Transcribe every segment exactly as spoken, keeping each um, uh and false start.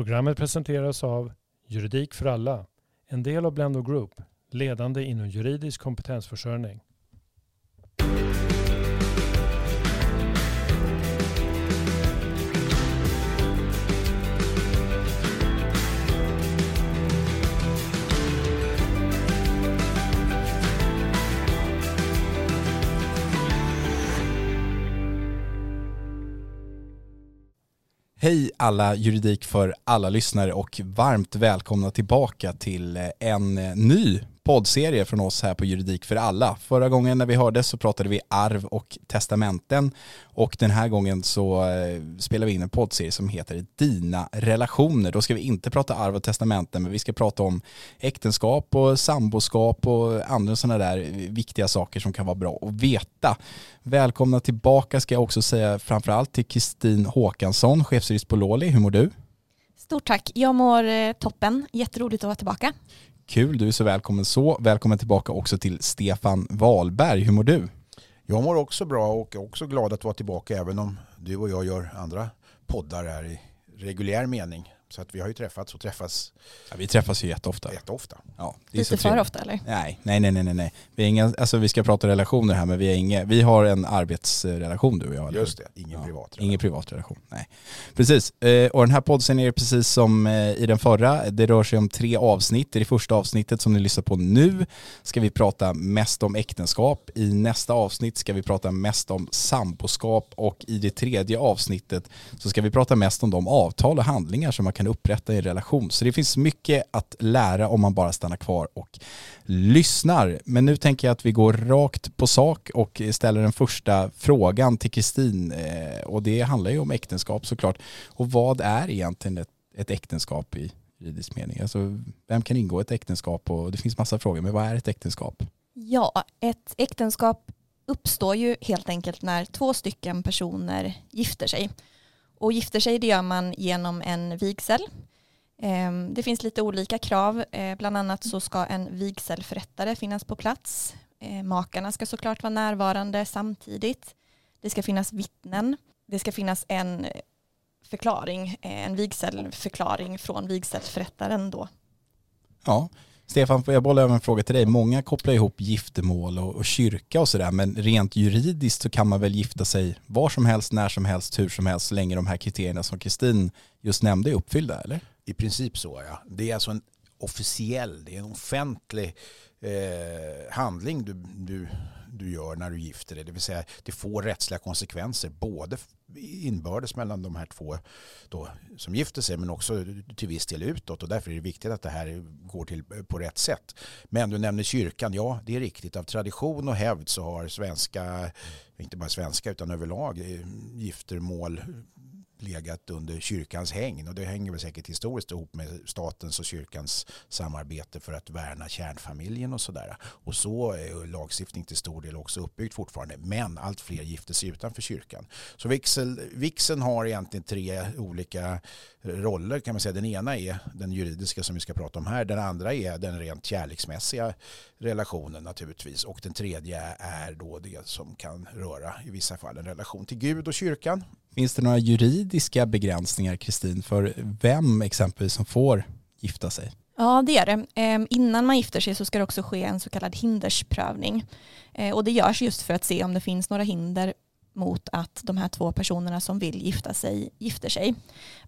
Programmet presenteras av Juridik för alla, en del av Blendo Group, ledande inom juridisk kompetensförsörjning. Hej alla Juridik för alla lyssnare och varmt välkomna tillbaka till en ny poddserie från oss här på Juridik för alla. Förra gången när vi hördes så pratade vi arv och testamenten och den här gången så spelar vi in en poddserie som heter Dina relationer. Då ska vi inte prata arv och testamenten, men vi ska prata om äktenskap och samboskap och andra sådana där viktiga saker som kan vara bra att veta. Välkomna tillbaka ska jag också säga framförallt till Kristin Håkansson, chefsjurist på Lålig. Hur mår du? Stort tack, jag mår toppen. Jätteroligt att vara tillbaka. Kul, du är så välkommen så. Välkommen tillbaka också till Stefan Wahlberg. Hur mår du? Jag mår också bra och är också glad att vara tillbaka även om du och jag gör andra poddar här i reguljär mening. Så att vi har ju träffats och träffas. Ja, vi träffas ju jätteofta. Jätteofta. Ja, det är lite så för ofta eller? Nej, nej, nej, nej. nej. Vi, är inga, alltså, vi ska prata relationer här men vi, är inga, vi har en arbetsrelation du och jag. Eller? Just det, ingen ja, privat relation. Ingen privat relation, nej. Precis, och den här podden är precis som i den förra. Det rör sig om tre avsnitt. I det första avsnittet som ni lyssnar på nu ska vi prata mest om äktenskap. I nästa avsnitt ska vi prata mest om samboskap och i det tredje avsnittet så ska vi prata mest om de avtal och handlingar som man kan kan upprätta i relation. Så det finns mycket att lära om man bara stannar kvar och lyssnar. Men nu tänker jag att vi går rakt på sak och ställer den första frågan till Kristin. Och det handlar ju om äktenskap såklart. Och vad är egentligen ett, ett äktenskap i juridisk mening? Alltså vem kan ingå ett äktenskap? Och det finns massa frågor, men vad är ett äktenskap? Ja, ett äktenskap uppstår ju helt enkelt när två stycken personer gifter sig. Och gifter sig det gör man genom en vigsel. Det finns lite olika krav. Bland annat så ska en vigselförrättare finnas på plats. Makarna ska såklart vara närvarande samtidigt. Det ska finnas vittnen. Det ska finnas en förklaring, en vigselförklaring från vigselförrättaren då. Ja. Stefan, jag bollar över en fråga till dig. Många kopplar ihop giftermål och, och kyrka och sådär. Men rent juridiskt så kan man väl gifta sig var som helst, när som helst, hur som helst. Så länge de här kriterierna som Kristin just nämnde är uppfyllda, eller? I princip så, ja. Det är alltså en officiell, det är en offentlig eh, handling du, du, du gör när du gifter dig. Det vill säga det får rättsliga konsekvenser både inbördes mellan de här två då, som gifter sig men också till viss del utåt och därför är det viktigt att det här går till på rätt sätt. Men du nämner kyrkan, ja det är riktigt. Av tradition och hävd så har svenska, inte bara svenska utan överlag giftermål legat under kyrkans hägn och det hänger väl säkert historiskt ihop med statens och kyrkans samarbete för att värna kärnfamiljen och sådär. Och så är lagstiftning till stor del också uppbyggt fortfarande, men allt fler gifter sig utanför kyrkan. Så vigsel, vigseln har egentligen tre olika roller kan man säga. Den ena är den juridiska som vi ska prata om här, den andra är den rent kärleksmässiga relationen naturligtvis och den tredje är då det som kan röra i vissa fall en relation till Gud och kyrkan. Finns det några juridiska begränsningar, Kristin, för vem exempelvis som får gifta sig? Ja, det är det. Innan man gifter sig så ska det också ske en så kallad hindersprövning. Och det görs just för att se om det finns några hinder mot att de här två personerna som vill gifta sig gifter sig.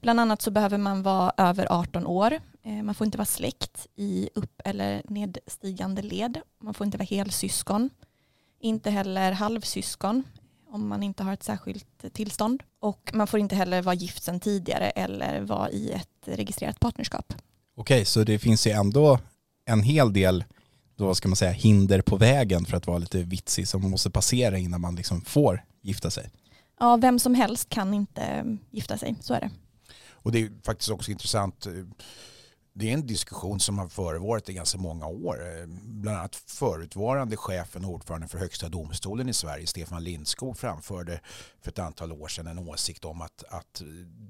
Bland annat så behöver man vara över arton år. Man får inte vara släkt i upp- eller nedstigande led. Man får inte vara helsyskon. Inte heller halvsyskon. Om man inte har ett särskilt tillstånd. Och man får inte heller vara gift sedan tidigare eller vara i ett registrerat partnerskap. Okej, så det finns ju ändå en hel del då ska man säga, hinder på vägen för att vara lite vitsig som man måste passera innan man liksom får gifta sig. Ja, vem som helst kan inte gifta sig, så är det. Och det är faktiskt också intressant. Det är en diskussion som har förevarit i ganska många år. Bland annat förutvarande chefen och ordförande för Högsta domstolen i Sverige, Stefan Lindskog, framförde för ett antal år sedan en åsikt om att, att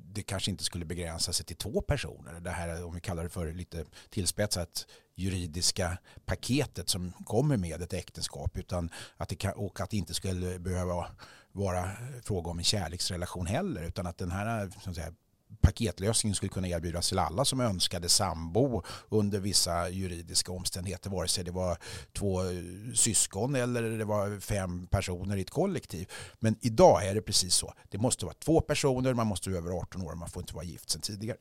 det kanske inte skulle begränsa sig till två personer. Det här, om vi kallar det för lite tillspetsat, juridiska paketet som kommer med ett äktenskap utan att det kan, och att det inte skulle behöva vara fråga om en kärleksrelation heller utan att den här så att säga, paketlösningen skulle kunna erbjudas till alla som önskade sambo under vissa juridiska omständigheter, vare sig det var två syskon eller det var fem personer i ett kollektiv. Men idag är det precis så. Det måste vara två personer, man måste vara över arton år, man får inte vara gift sedan tidigare.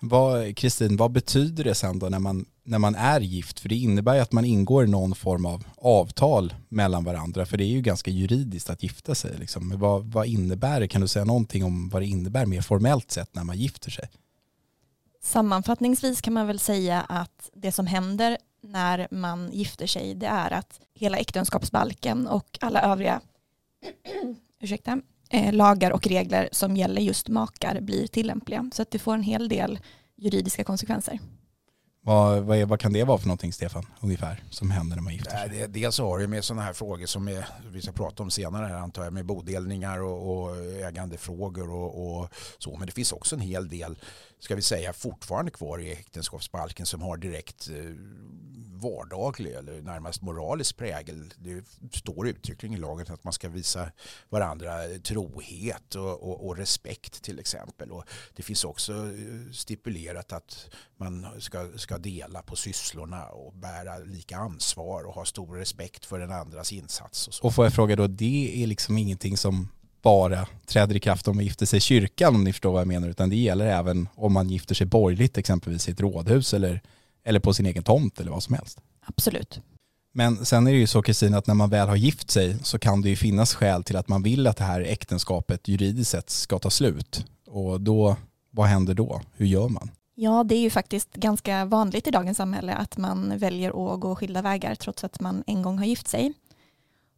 Vad, Kristin, vad betyder det sen då när man, när man är gift? För det innebär ju att man ingår någon form av avtal mellan varandra. För det är ju ganska juridiskt att gifta sig. Liksom. Vad, vad innebär det? Kan du säga någonting om vad det innebär mer formellt sett när man gifter sig? Sammanfattningsvis kan man väl säga att det som händer när man gifter sig, det är att hela äktenskapsbalken och alla övriga ursäkta, lagar och regler som gäller just makar blir tillämpliga. Så att du får en hel del juridiska konsekvenser. Vad, vad, är, vad kan det vara för någonting, Stefan, ungefär, som händer när man gifter sig? Det, dels har det med sådana här frågor som är, vi ska prata om senare här antar jag, med bodelningar och, och ägandefrågor och, och så. Men det finns också en hel del, ska vi säga, fortfarande kvar i äktenskapsbalken som har direkt vardaglig eller närmast moralisk prägel. Det står uttryckligen i lagen att man ska visa varandra trohet och, och, och respekt till exempel. Och det finns också stipulerat att man ska, ska dela på sysslorna och bära lika ansvar och ha stor respekt för den andras insats. Och, så. Och får jag fråga då, det är liksom ingenting som bara träder i kraft om man gifter sig i kyrkan, om ni förstår vad jag menar, utan det gäller även om man gifter sig borgerligt, exempelvis i ett rådhus eller, eller på sin egen tomt eller vad som helst. Absolut. Men sen är det ju så, Kristin, att när man väl har gift sig så kan det ju finnas skäl till att man vill att det här äktenskapet juridiskt sett ska ta slut. Och då, vad händer då? Hur gör man? Ja, det är ju faktiskt ganska vanligt i dagens samhälle att man väljer att gå skilda vägar trots att man en gång har gift sig.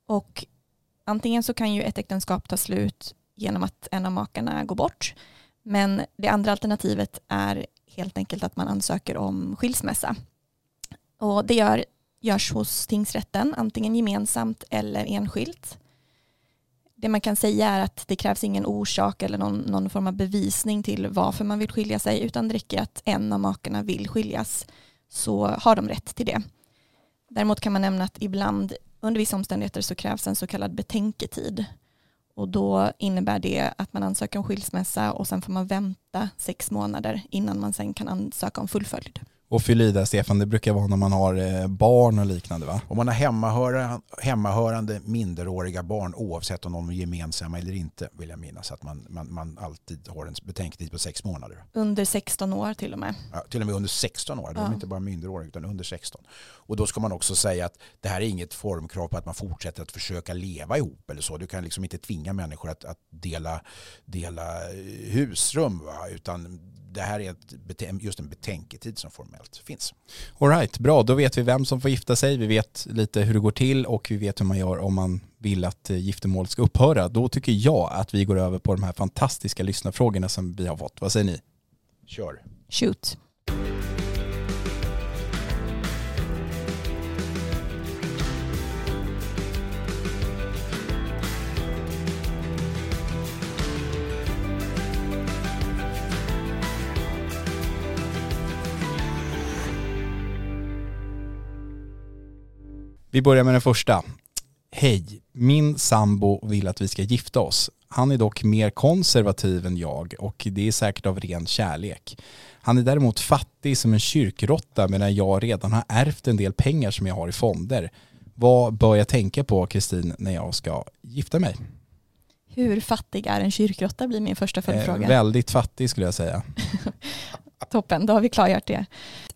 Och antingen så kan ju ett äktenskap ta slut genom att en av makarna går bort. Men det andra alternativet är helt enkelt att man ansöker om skilsmässa. Och det gör, görs hos tingsrätten, antingen gemensamt eller enskilt. Det man kan säga är att det krävs ingen orsak eller någon, någon form av bevisning till varför man vill skilja sig, utan det räcker att en av makarna vill skiljas, så har de rätt till det. Däremot kan man nämna att ibland under vissa omständigheter så krävs en så kallad betänketid. Och då innebär det att man ansöker om skilsmässa och sen får man vänta sex månader innan man sen kan ansöka om fullföljd. Och fyll i där, Stefan, det brukar vara när man har barn och liknande, va? Om man har hemmahörande, hemmahörande minderåriga barn, oavsett om de är gemensamma eller inte, vill jag minnas att man, man, man alltid har en betänketid på sex månader. Under sexton år till och med. Ja, till och med under sexton år. Ja. De är inte bara minderåriga utan under sexton. Och då ska man också säga att det här är inget formkrav på att man fortsätter att försöka leva ihop eller så. Du kan liksom inte tvinga människor att, att dela, dela husrum, va? Utan det här är ett, just en betänketid som formellt finns. All right, bra. Då vet vi vem som får gifta sig. Vi vet lite hur det går till och vi vet hur man gör om man vill att giftermål ska upphöra. Då tycker jag att vi går över på de här fantastiska lyssnarfrågorna som vi har fått. Vad säger ni? Kör. Shoot. Vi börjar med den första. Hej, min sambo vill att vi ska gifta oss. Han är dock mer konservativ än jag och det är säkert av ren kärlek. Han är däremot fattig som en kyrkrotta medan jag redan har ärvt en del pengar som jag har i fonder. Vad bör jag tänka på, Kristin, när jag ska gifta mig? Hur fattig är en kyrkrotta blir min första följdfråga. Eh, väldigt fattig skulle jag säga. Toppen, då har vi klargjort det.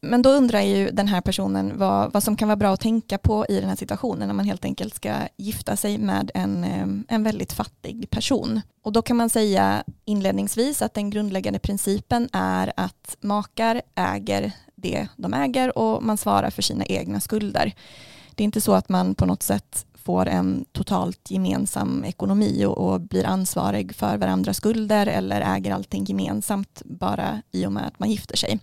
Men då undrar ju den här personen vad, vad som kan vara bra att tänka på i den här situationen när man helt enkelt ska gifta sig med en, en väldigt fattig person. Och då kan man säga inledningsvis att den grundläggande principen är att makar äger det de äger och man svarar för sina egna skulder. Det är inte så att man på något sätt får en totalt gemensam ekonomi och, och blir ansvarig för varandras skulder eller äger allting gemensamt bara i och med att man gifter sig.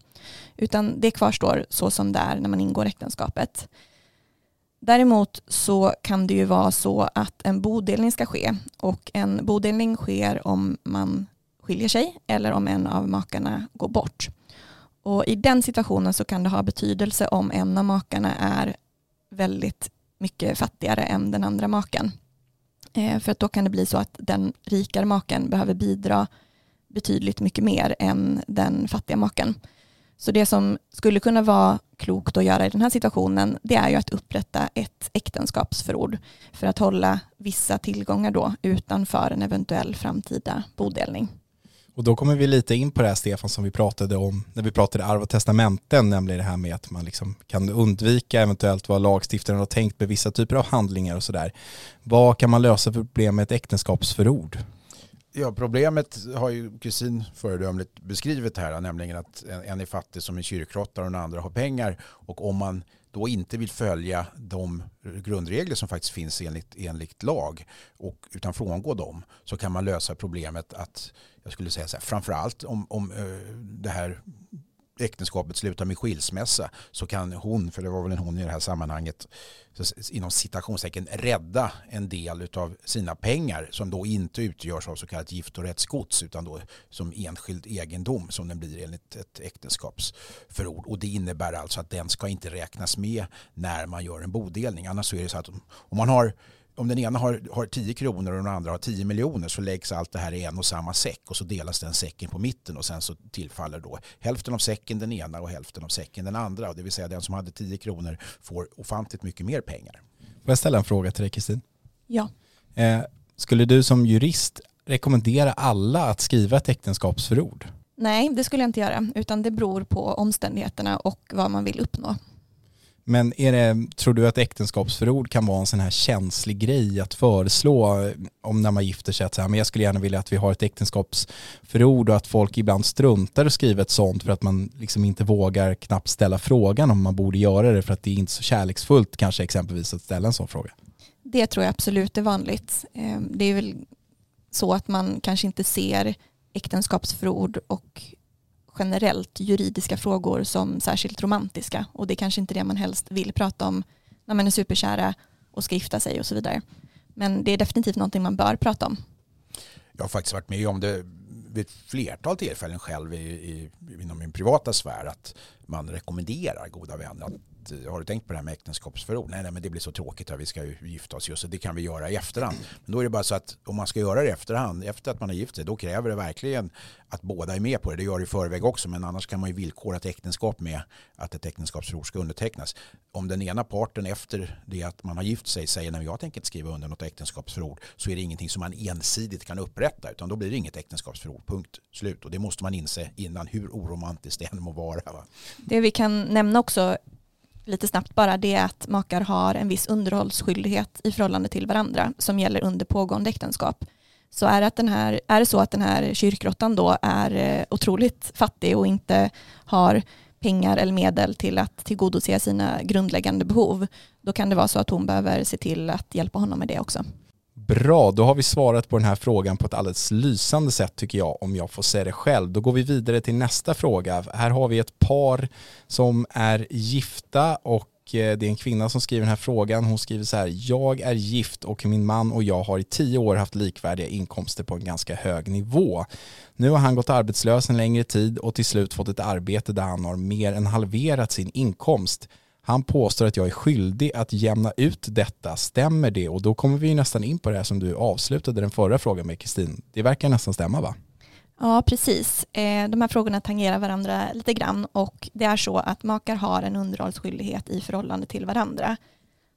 Utan det kvarstår så som det är när man ingår äktenskapet. Däremot så kan det ju vara så att en bodelning ska ske och en bodelning sker om man skiljer sig eller om en av makarna går bort. Och i den situationen så kan det ha betydelse om en av makarna är väldigt mycket fattigare än den andra maken. Eh, för att då kan det bli så att den rikare maken behöver bidra betydligt mycket mer än den fattiga maken. Så det som skulle kunna vara klokt att göra i den här situationen, det är ju att upprätta ett äktenskapsförord för att hålla vissa tillgångar då utanför en eventuell framtida bodelning. Och då kommer vi lite in på det här, Stefan, som vi pratade om när vi pratade arv och testamenten, nämligen det här med att man liksom kan undvika eventuellt vad lagstiftaren har tänkt med vissa typer av handlingar och sådär. Vad kan man lösa för problem med ett äktenskapsförord? Ja, problemet har ju kusin föredömligt beskrivit här, nämligen att en är fattig som en kyrkråtta och den andra har pengar, och om man då inte vill följa de grundregler som faktiskt finns enligt, enligt lag och utan frångå dem, så kan man lösa problemet att, jag skulle säga så här, framförallt om, om det här äktenskapet slutar med skilsmässa, så kan hon, för det var väl en hon i det här sammanhanget, inom citationstecken rädda en del av sina pengar som då inte utgörs av så kallat gift- och rättsgods, utan då som enskild egendom som den blir enligt ett äktenskapsförord. Och det innebär alltså att den ska inte räknas med när man gör en bodelning. Annars så är det så att om man har Om den ena har, har tio kronor och den andra har tio miljoner, så läggs allt det här i en och samma säck, och så delas den säcken på mitten, och sen så tillfaller då hälften av säcken den ena och hälften av säcken den andra. Och det vill säga, den som hade tio kronor får ofantligt mycket mer pengar. Får jag ställa en fråga till dig, Kristin? Ja. Eh, skulle du som jurist rekommendera alla att skriva ett äktenskapsförord? Nej, det skulle jag inte göra, utan det beror på omständigheterna och vad man vill uppnå. Men är det, tror du att äktenskapsförord kan vara en sån här känslig grej att föreslå om när man gifter sig? Att så här, men jag skulle gärna vilja att vi har ett äktenskapsförord, och att folk ibland struntar och skriver ett sånt för att man liksom inte vågar knappt ställa frågan om man borde göra det, för att det är inte så kärleksfullt kanske exempelvis att ställa en sån fråga. Det tror jag absolut är vanligt. Det är väl så att man kanske inte ser äktenskapsförord och generellt juridiska frågor som särskilt romantiska, och det är kanske inte det man helst vill prata om när man är superkära och ska gifta sig och så vidare. Men det är definitivt någonting man bör prata om. Jag har faktiskt varit med om det vid ett flertal tillfällen själv i, i, inom min privata sfär, att man rekommenderar goda vänner att, har du tänkt på det här med äktenskapsförord? Nej, nej, men det blir så tråkigt att vi ska gifta oss, just så det kan vi göra i efterhand. Men då är det bara så att om man ska göra det i efterhand, efter att man har gift sig, då kräver det verkligen att båda är med på det. Det gör det i förväg också, men annars kan man ju villkora ett äktenskap med att ett äktenskapsförord ska undertecknas. Om den ena parten efter det att man har gift sig säger, nej, jag tänker inte skriva under något äktenskapsförord, så är det ingenting som man ensidigt kan upprätta, utan då blir det inget äktenskapsförord, punkt, slut. Och det måste man inse innan, hur oromantiskt det än må vara. Va? Det vi kan nämna också lite snabbt bara, det är att makar har en viss underhållsskyldighet i förhållande till varandra som gäller under pågående äktenskap. Så är det, att den här, är det så att den här kyrkrottan då är otroligt fattig och inte har pengar eller medel till att tillgodose sina grundläggande behov, då kan det vara så att hon behöver se till att hjälpa honom med det också. Bra, då har vi svarat på den här frågan på ett alldeles lysande sätt, tycker jag, om jag får säga det själv. Då går vi vidare till nästa fråga. Här har vi ett par som är gifta, och det är en kvinna som skriver den här frågan. Hon skriver så här: jag är gift och min man och jag har i tio år haft likvärdiga inkomster på en ganska hög nivå. Nu har han gått arbetslös en längre tid och till slut fått ett arbete där han har mer än halverat sin inkomst. Han påstår att jag är skyldig att jämna ut detta. Stämmer det? Och då kommer vi nästan in på det här som du avslutade den förra frågan med, Kristin. Det verkar nästan stämma, va? Ja, precis. De här frågorna tangerar varandra lite grann, och det är så att makar har en underhållsskyldighet i förhållande till varandra.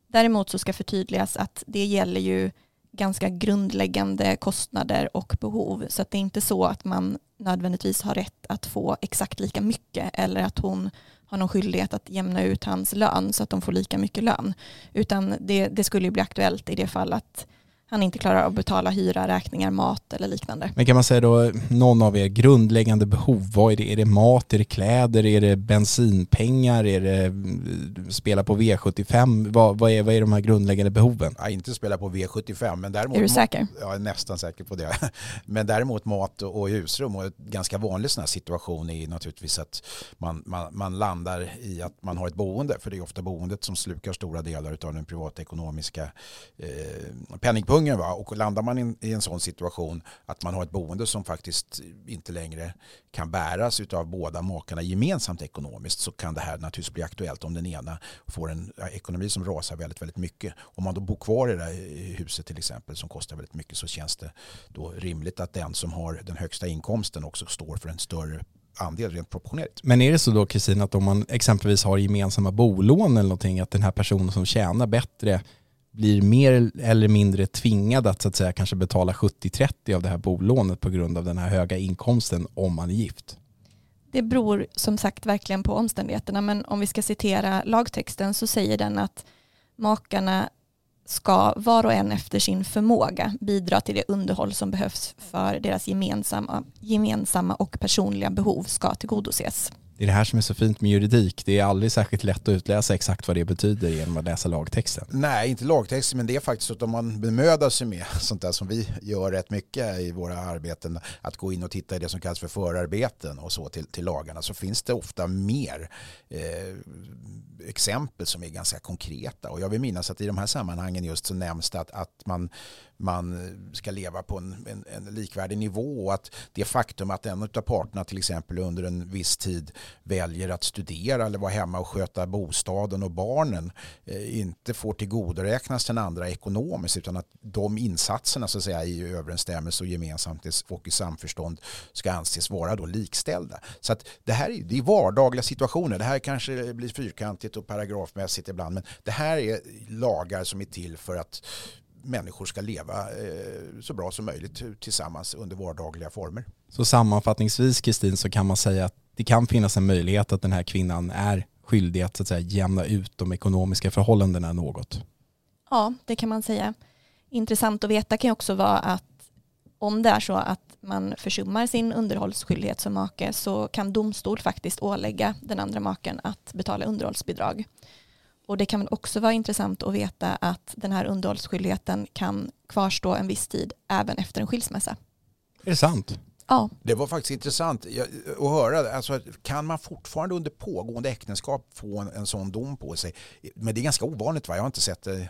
Däremot så ska förtydligas att det gäller ju ganska grundläggande kostnader och behov, så att det är inte så att man nödvändigtvis har rätt att få exakt lika mycket, eller att hon har någon skyldighet att jämna ut hans lön så att de får lika mycket lön. Utan det, det skulle ju bli aktuellt i det fall att han inte klarar av att betala hyra, räkningar, mat eller liknande. Men kan man säga då, någon av er grundläggande behov, vad är det? Är det mat, är det kläder, är det bensinpengar, är det spela på V sjuttiofem? Vad, vad, är, vad är de här grundläggande behoven? Ja, inte spela på V sjuttiofem, men däremot... Är du säker? Mat, jag är nästan säker på det. Men däremot mat och husrum, och en ganska vanlig sån här situation är naturligtvis att man, man, man landar i att man har ett boende, för det är ofta boendet som slukar stora delar av den privatekonomiska eh, penningpunkten. Kungen. Va? Och landar man in, i en sån situation att man har ett boende som faktiskt inte längre kan bäras utav båda makarna gemensamt ekonomiskt, så kan det här naturligtvis bli aktuellt om den ena får en ekonomi som rasar väldigt, väldigt mycket. Om man då bor kvar i det här huset till exempel som kostar väldigt mycket, så känns det då rimligt att den som har den högsta inkomsten också står för en större andel rent proportionellt. Men är det så då, Kristin, att om man exempelvis har gemensamma bolån eller någonting, att den här personen som tjänar bättre blir mer eller mindre tvingad att, så att säga, kanske betala sjuttio trettio av det här bolånet på grund av den här höga inkomsten om man är gift? Det beror som sagt verkligen på omständigheterna, men om vi ska citera lagtexten så säger den att makarna ska var och en efter sin förmåga bidra till det underhåll som behövs för deras gemensamma, gemensamma och personliga behov ska tillgodoses. Det är det här som är så fint med juridik. Det är aldrig särskilt lätt att utläsa exakt vad det betyder genom att läsa lagtexten. Nej, inte lagtexten, men det är faktiskt att om man bemödar sig med sånt där som vi gör rätt mycket i våra arbeten, att gå in och titta i det som kallas för förarbeten och så till, till lagarna, så finns det ofta mer eh, exempel som är ganska konkreta. Och jag vill minnas att i de här sammanhangen just så nämns det att, att man man ska leva på en, en, en likvärdig nivå, och att det faktum att en av parterna till exempel under en viss tid väljer att studera eller vara hemma och sköta bostaden och barnen eh, inte får tillgodoräknas den andra ekonomiskt, utan att de insatserna så att säga i överensstämmelse och gemensamt och i samförstånd ska anses vara då likställda. Så att det här är, det är vardagliga situationer. Det här kanske blir fyrkantigt och paragrafmässigt ibland, men det här är lagar som är till för att människor ska leva eh, så bra som möjligt tillsammans under vardagliga former. Så sammanfattningsvis, Kristin, så kan man säga att det kan finnas en möjlighet att den här kvinnan är skyldig att, så att säga, jämna ut de ekonomiska förhållandena något. Ja, det kan man säga. Intressant att veta kan också vara att om det är så att man försummar sin underhållsskyldighet som make, så kan domstol faktiskt ålägga den andra maken att betala underhållsbidrag. Och det kan också vara intressant att veta att den här underhållsskyldigheten kan kvarstå en viss tid även efter en skilsmässa. Är det sant? Ja. Det var faktiskt intressant att höra. Alltså, kan man fortfarande under pågående äktenskap få en, en sån dom på sig? Men det är ganska ovanligt, va? Jag har inte sett det.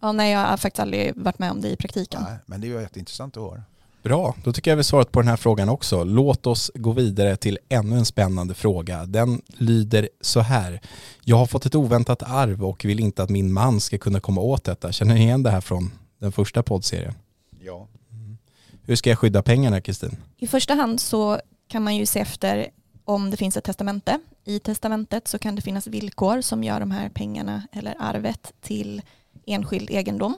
Ja, nej, jag har faktiskt aldrig varit med om det i praktiken. Nej, men det är ju jätteintressant att höra. Bra, då tycker jag vi svarat på den här frågan också. Låt oss gå vidare till ännu en spännande fråga. Den lyder så här. Jag har fått ett oväntat arv och vill inte att min man ska kunna komma åt detta. Känner ni igen det här från den första poddserien? Ja. Mm. Hur ska jag skydda pengarna, Kristin? I första hand så kan man ju se efter om det finns ett testamente. I testamentet så kan det finnas villkor som gör de här pengarna eller arvet till enskild egendom,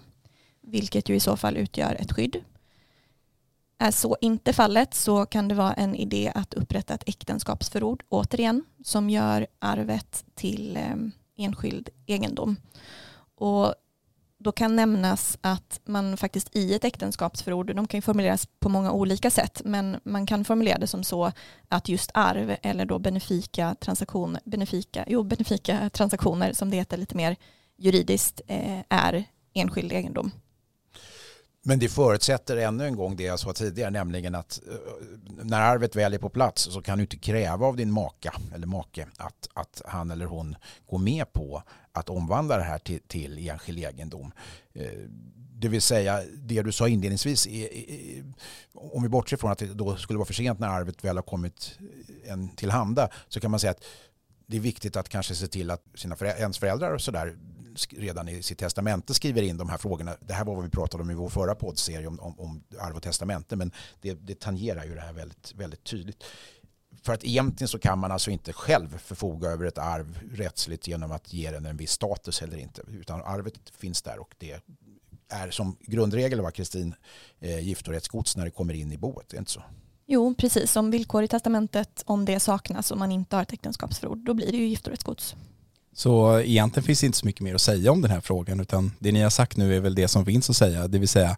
vilket ju i så fall utgör ett skydd. Är så inte fallet, så kan det vara en idé att upprätta ett äktenskapsförord återigen som gör arvet till enskild egendom. Och då kan nämnas att man faktiskt i ett äktenskapsförord, de kan ju formuleras på många olika sätt, men man kan formulera det som så att just arv eller då benefika transaktion, benefika, jo, benefika transaktioner som det heter lite mer juridiskt är enskild egendom. Men det förutsätter ännu en gång det jag sa tidigare, nämligen att när arvet väl är på plats så kan du inte kräva av din maka eller make att, att han eller hon går med på att omvandla det här till, till enskild egendom. Det vill säga, det du sa inledningsvis, är, är, om vi bortser från att det då skulle vara för sent när arvet väl har kommit en tillhanda, så kan man säga att det är viktigt att kanske se till att sina föräldrar, ens föräldrar och sådär, redan i sitt testamente skriver in de här frågorna. Det här var vad vi pratade om i vår förra poddserie om, om, om arv och testamente, men det, det tangerar ju det här väldigt, väldigt tydligt. För att egentligen så kan man alltså inte själv förfoga över ett arv rättsligt genom att ge den en viss status eller inte, utan arvet finns där och det är som grundregel, var Kristin, eh, giftorättsgods när det kommer in i boet, inte så? Jo, precis. Om villkor i testamentet, om det saknas och man inte har ett äktenskapsförord, då blir det ju giftorättsgods. Så egentligen finns det inte så mycket mer att säga om den här frågan, utan det ni har sagt nu är väl det som finns att säga. Det vill säga,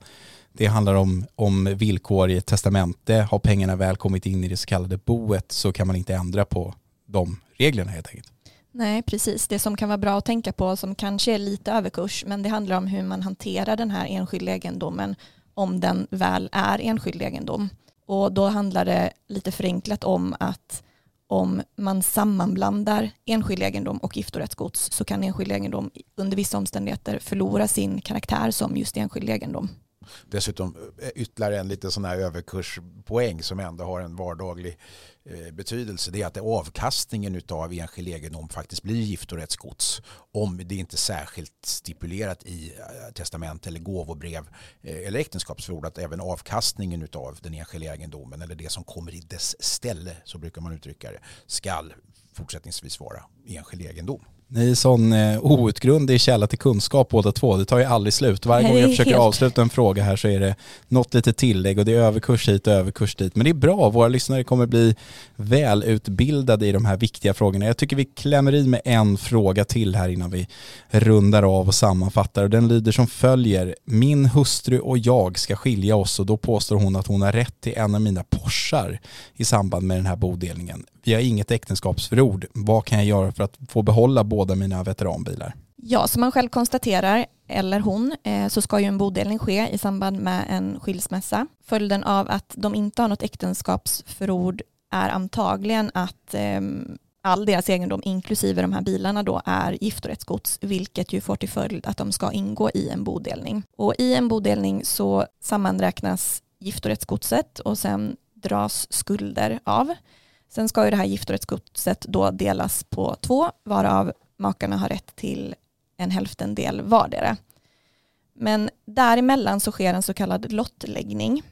det handlar om, om villkor i ett testamente. Har pengarna väl kommit in i det så kallade boet, så kan man inte ändra på de reglerna helt enkelt. Nej, precis. Det som kan vara bra att tänka på, som kanske är lite överkurs, men det handlar om hur man hanterar den här enskilda egendomen om den väl är enskild egendom. Och då handlar det lite förenklat om att om man sammanblandar enskild egendom och giftorättsgods, så kan enskild egendom under vissa omständigheter förlora sin karaktär som just enskild egendom. Dessutom ytterligare en liten sån här överkurspoäng som ändå har en vardaglig betydelse, det är att avkastningen utav enskild egendom faktiskt blir giftorättsgods om det inte är särskilt stipulerat i testament eller gåvobrev eller äktenskapsförord att även avkastningen utav den enskilda egendomen eller det som kommer i dess ställe, så brukar man uttrycka det, skall fortsättningsvis vara enskild egendom. Ni är sån eh, outgrundlig källa till kunskap båda två. Det tar ju aldrig slut. Varje gång jag försöker helt... avsluta en fråga här så är det något lite tillägg och det är överkurs hit och överkurs dit. Men det är bra. Våra lyssnare kommer bli välutbildade i de här viktiga frågorna. Jag tycker vi klämmer i med en fråga till här innan vi rundar av och sammanfattar. Och den lyder som följer. Min hustru och jag ska skilja oss och då påstår hon att hon har rätt till en av mina Porschar i samband med den här bodelningen. Vi har inget äktenskapsförord. Vad kan jag göra för att få behålla båda mina veteranbilar? Ja, som man själv konstaterar, eller hon, så ska ju en bodelning ske i samband med en skilsmässa. Följden av att de inte har något äktenskapsförord är antagligen att eh, all deras egendom, inklusive de här bilarna då, är giftorättsgods, vilket ju får till följd att de ska ingå i en bodelning. Och i en bodelning så sammanräknas giftorättsgodset och sen dras skulder av. Sen ska ju det här giftorättsgodset då delas på två, varav makarna har rätt till en hälftendel vardera. Men däremellan så sker en så kallad lottläggning.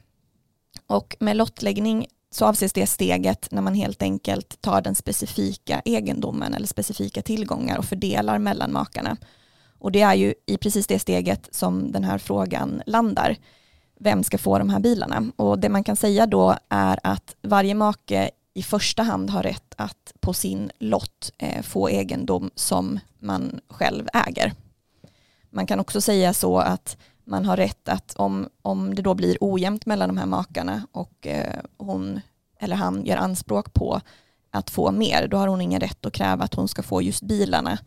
Och med lottläggning så avses det steget när man helt enkelt tar den specifika egendomen eller specifika tillgångar och fördelar mellan makarna. Och det är ju i precis det steget som den här frågan landar. Vem ska få de här bilarna? Och det man kan säga då är att varje make i första hand har rätt att på sin lott få egendom som man själv äger. Man kan också säga så att man har rätt att om, om det då blir ojämnt mellan de här makarna och hon eller han gör anspråk på att få mer, då har hon ingen rätt att kräva att hon ska få just bilarna,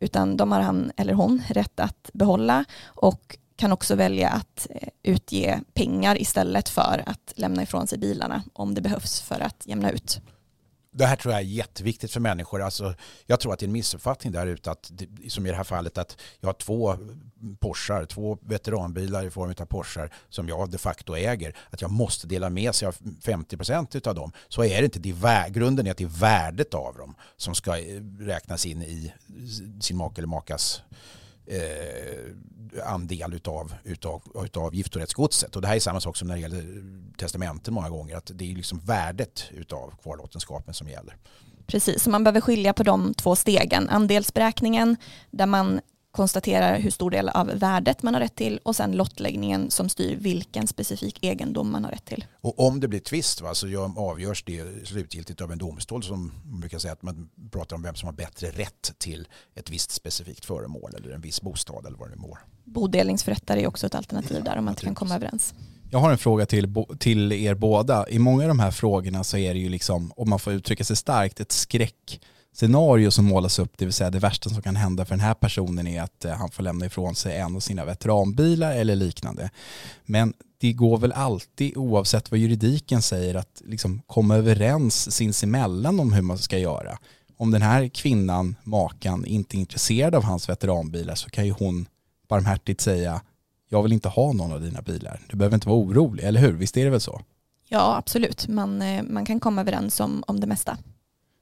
utan de har han eller hon rätt att behålla och kan också välja att utge pengar istället för att lämna ifrån sig bilarna om det behövs för att jämna ut. Det här tror jag är jätteviktigt för människor. Alltså, jag tror att det är en missuppfattning där ute, att, som i det här fallet, att jag har två Porschar, två veteranbilar i form av Porschar som jag de facto äger. Att jag måste dela med sig av femtio procent av dem. Så är det inte. Det är, grunden är att det är värdet av dem som ska räknas in i sin make eller makas Eh, andel utav, utav, utav giftorättsgodset. Och det här är samma sak som när det gäller testamenten många gånger, att det är liksom värdet utav kvarlåtenskapen som gäller. Precis, så man behöver skilja på de två stegen. Andelsberäkningen där man konstaterar hur stor del av värdet man har rätt till och sen lottläggningen som styr vilken specifik egendom man har rätt till. Och om det blir tvist, va, så avgörs det slutgiltigt av en domstol som brukar säga att man pratar om vem som har bättre rätt till ett visst specifikt föremål eller en viss bostad eller vad det mår. Bodelningsförrättare är också ett alternativ där om man inte kan komma överens. Jag har en fråga till, till er båda. I många av de här frågorna så är det ju liksom, om man får uttrycka sig starkt, ett skräck scenario som målas upp, det vill säga det värsta som kan hända för den här personen är att han får lämna ifrån sig en av sina veteranbilar eller liknande. Men det går väl alltid, oavsett vad juridiken säger, att liksom komma överens sinsemellan om hur man ska göra. Om den här kvinnan, makan, inte är intresserad av hans veteranbilar så kan ju hon barmhärtigt säga, jag vill inte ha någon av dina bilar. Du behöver inte vara orolig, eller hur? Visst är det väl så? Ja, absolut. Man, man kan komma överens om, om det mesta.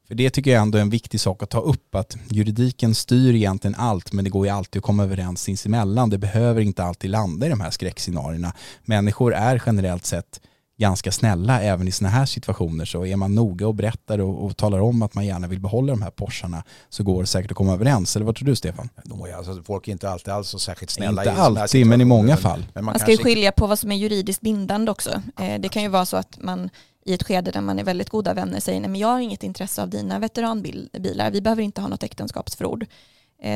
För det tycker jag ändå är en viktig sak att ta upp, att juridiken styr egentligen allt, men det går ju alltid att komma överens sinsemellan. Det behöver inte alltid landa i de här skräckscenarierna. Människor är generellt sett ganska snälla även i såna här situationer, så är man noga och berättar och, och talar om att man gärna vill behålla de här Porscharna så går det säkert att komma överens. Eller vad tror du, Stefan? No, alltså, folk är inte alltid alls så särskilt snälla. Inte alltid, men i många fall. Men man, man ska ju skilja på vad som är juridiskt bindande också. Eh, det kan ju vara så att man i ett skede där man är väldigt goda vänner säger, nej men jag har inget intresse av dina veteranbilar, vi behöver inte ha något äktenskapsförord.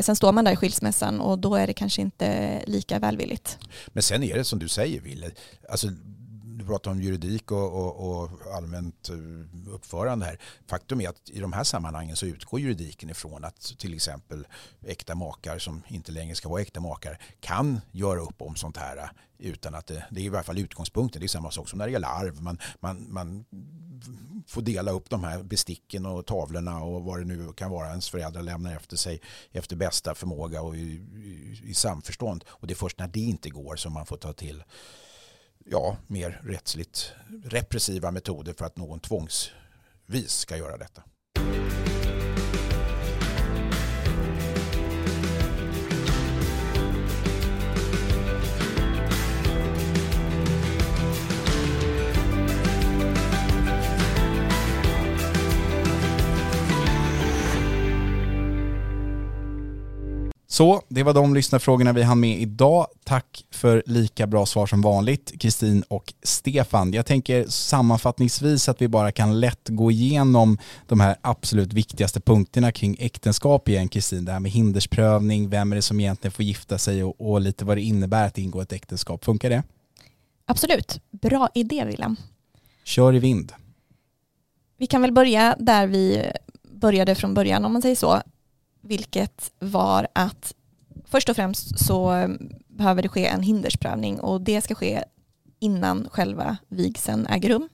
Sen står man där i skilsmässan och då är det kanske inte lika välvilligt. Men sen är det som du säger, Wille, alltså du pratar om juridik och, och, och allmänt uppförande här. Faktum är att i de här sammanhangen så utgår juridiken ifrån att till exempel äkta makar som inte längre ska vara äkta makar kan göra upp om sånt här utan att det, det är i varje fall utgångspunkten. Det är samma sak som när det gäller arv. Man, man, man får dela upp de här besticken och tavlorna och vad det nu kan vara ens föräldrar lämnar efter sig efter bästa förmåga och i, i, i samförstånd. Och det är först när det inte går som man får ta till ja, mer rättsligt repressiva metoder för att någon tvångsvis ska göra detta. Så, det var de lyssnarfrågorna vi hann med idag. Tack för lika bra svar som vanligt, Kristin och Stefan. Jag tänker sammanfattningsvis att vi bara kan lätt gå igenom de här absolut viktigaste punkterna kring äktenskap igen, Kristin. Det här med hindersprövning, vem är det som egentligen får gifta sig och, och lite vad det innebär att ingå ett äktenskap. Funkar det? Absolut. Bra idé, William. Kör i vind. Vi kan väl börja där vi började från början, om man säger så. Vilket var att först och främst så behöver det ske en hindersprövning, och det ska ske innan själva vigseln äger rum.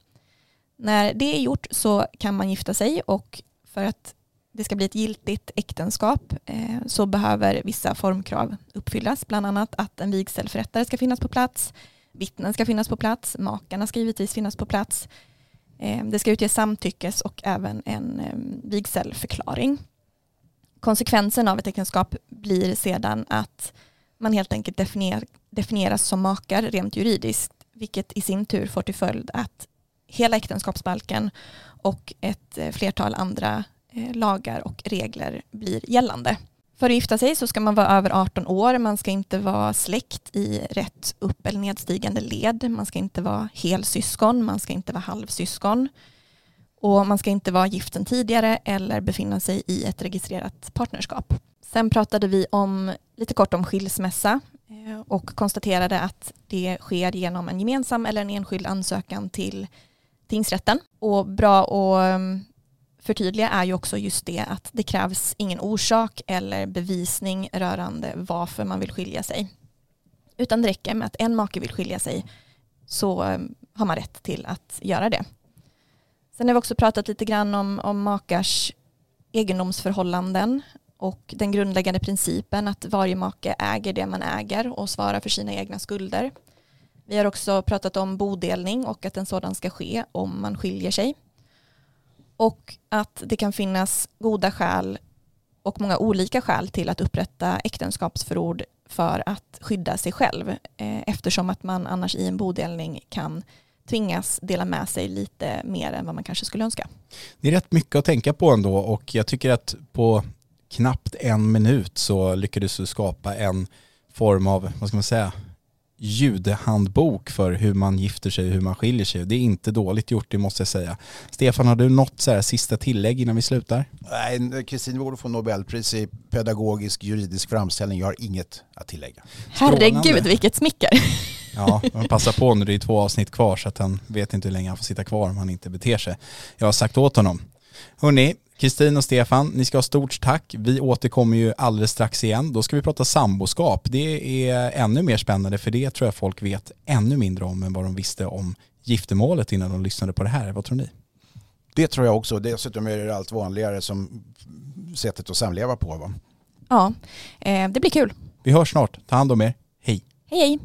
När det är gjort så kan man gifta sig, och för att det ska bli ett giltigt äktenskap eh, så behöver vissa formkrav uppfyllas. Bland annat att en vigselförrättare ska finnas på plats, vittnen ska finnas på plats, makarna ska givetvis finnas på plats. Eh, det ska utges samtyckes och även en eh, vigselförklaring. Konsekvensen av ett äktenskap blir sedan att man helt enkelt definier, definieras som makar rent juridiskt, vilket i sin tur får till följd att hela äktenskapsbalken och ett flertal andra eh, lagar och regler blir gällande. För att gifta sig så ska man vara över arton år, man ska inte vara släkt i rätt upp- eller nedstigande led, man ska inte vara helsyskon, man ska inte vara halvsyskon. Och man ska inte vara giften tidigare eller befinna sig i ett registrerat partnerskap. Sen pratade vi om, lite kort om skilsmässa, och konstaterade att det sker genom en gemensam eller en enskild ansökan till tingsrätten. Och bra att förtydliga är ju också just det att det krävs ingen orsak eller bevisning rörande varför man vill skilja sig. Utan det räcker med att en make vill skilja sig, så har man rätt till att göra det. Sen har vi också pratat lite grann om, om makars egendomsförhållanden och den grundläggande principen att varje make äger det man äger och svarar för sina egna skulder. Vi har också pratat om bodelning och att en sådan ska ske om man skiljer sig. Och att det kan finnas goda skäl och många olika skäl till att upprätta äktenskapsförord för att skydda sig själv, eh, eftersom att man annars i en bodelning kan tvingas dela med sig lite mer än vad man kanske skulle önska. Det är rätt mycket att tänka på ändå, och jag tycker att på knappt en minut så lyckades du skapa en form av, vad ska man säga, ljudhandbok för hur man gifter sig och hur man skiljer sig. Det är inte dåligt gjort, det måste jag säga. Stefan, har du något så här sista tillägg innan vi slutar? Nej, Kristin borde få Nobelpris i pedagogisk juridisk framställning. Jag har inget att tillägga. Strålande. Herregud, vilket smicker! Ja, man passar på nu, det är två avsnitt kvar så att han vet inte hur länge han får sitta kvar om han inte beter sig. Jag har sagt åt honom. Hörrni, Kristin och Stefan, ni ska ha stort tack. Vi återkommer ju alldeles strax igen. Då ska vi prata samboskap. Det är ännu mer spännande, för det tror jag folk vet ännu mindre om än vad de visste om giftermålet innan de lyssnade på det här. Vad tror ni? Det tror jag också. Dessutom är det allt vanligare som sättet att samleva på. Va? Ja, det blir kul. Vi hörs snart. Ta hand om er. Hej. Hej, hej.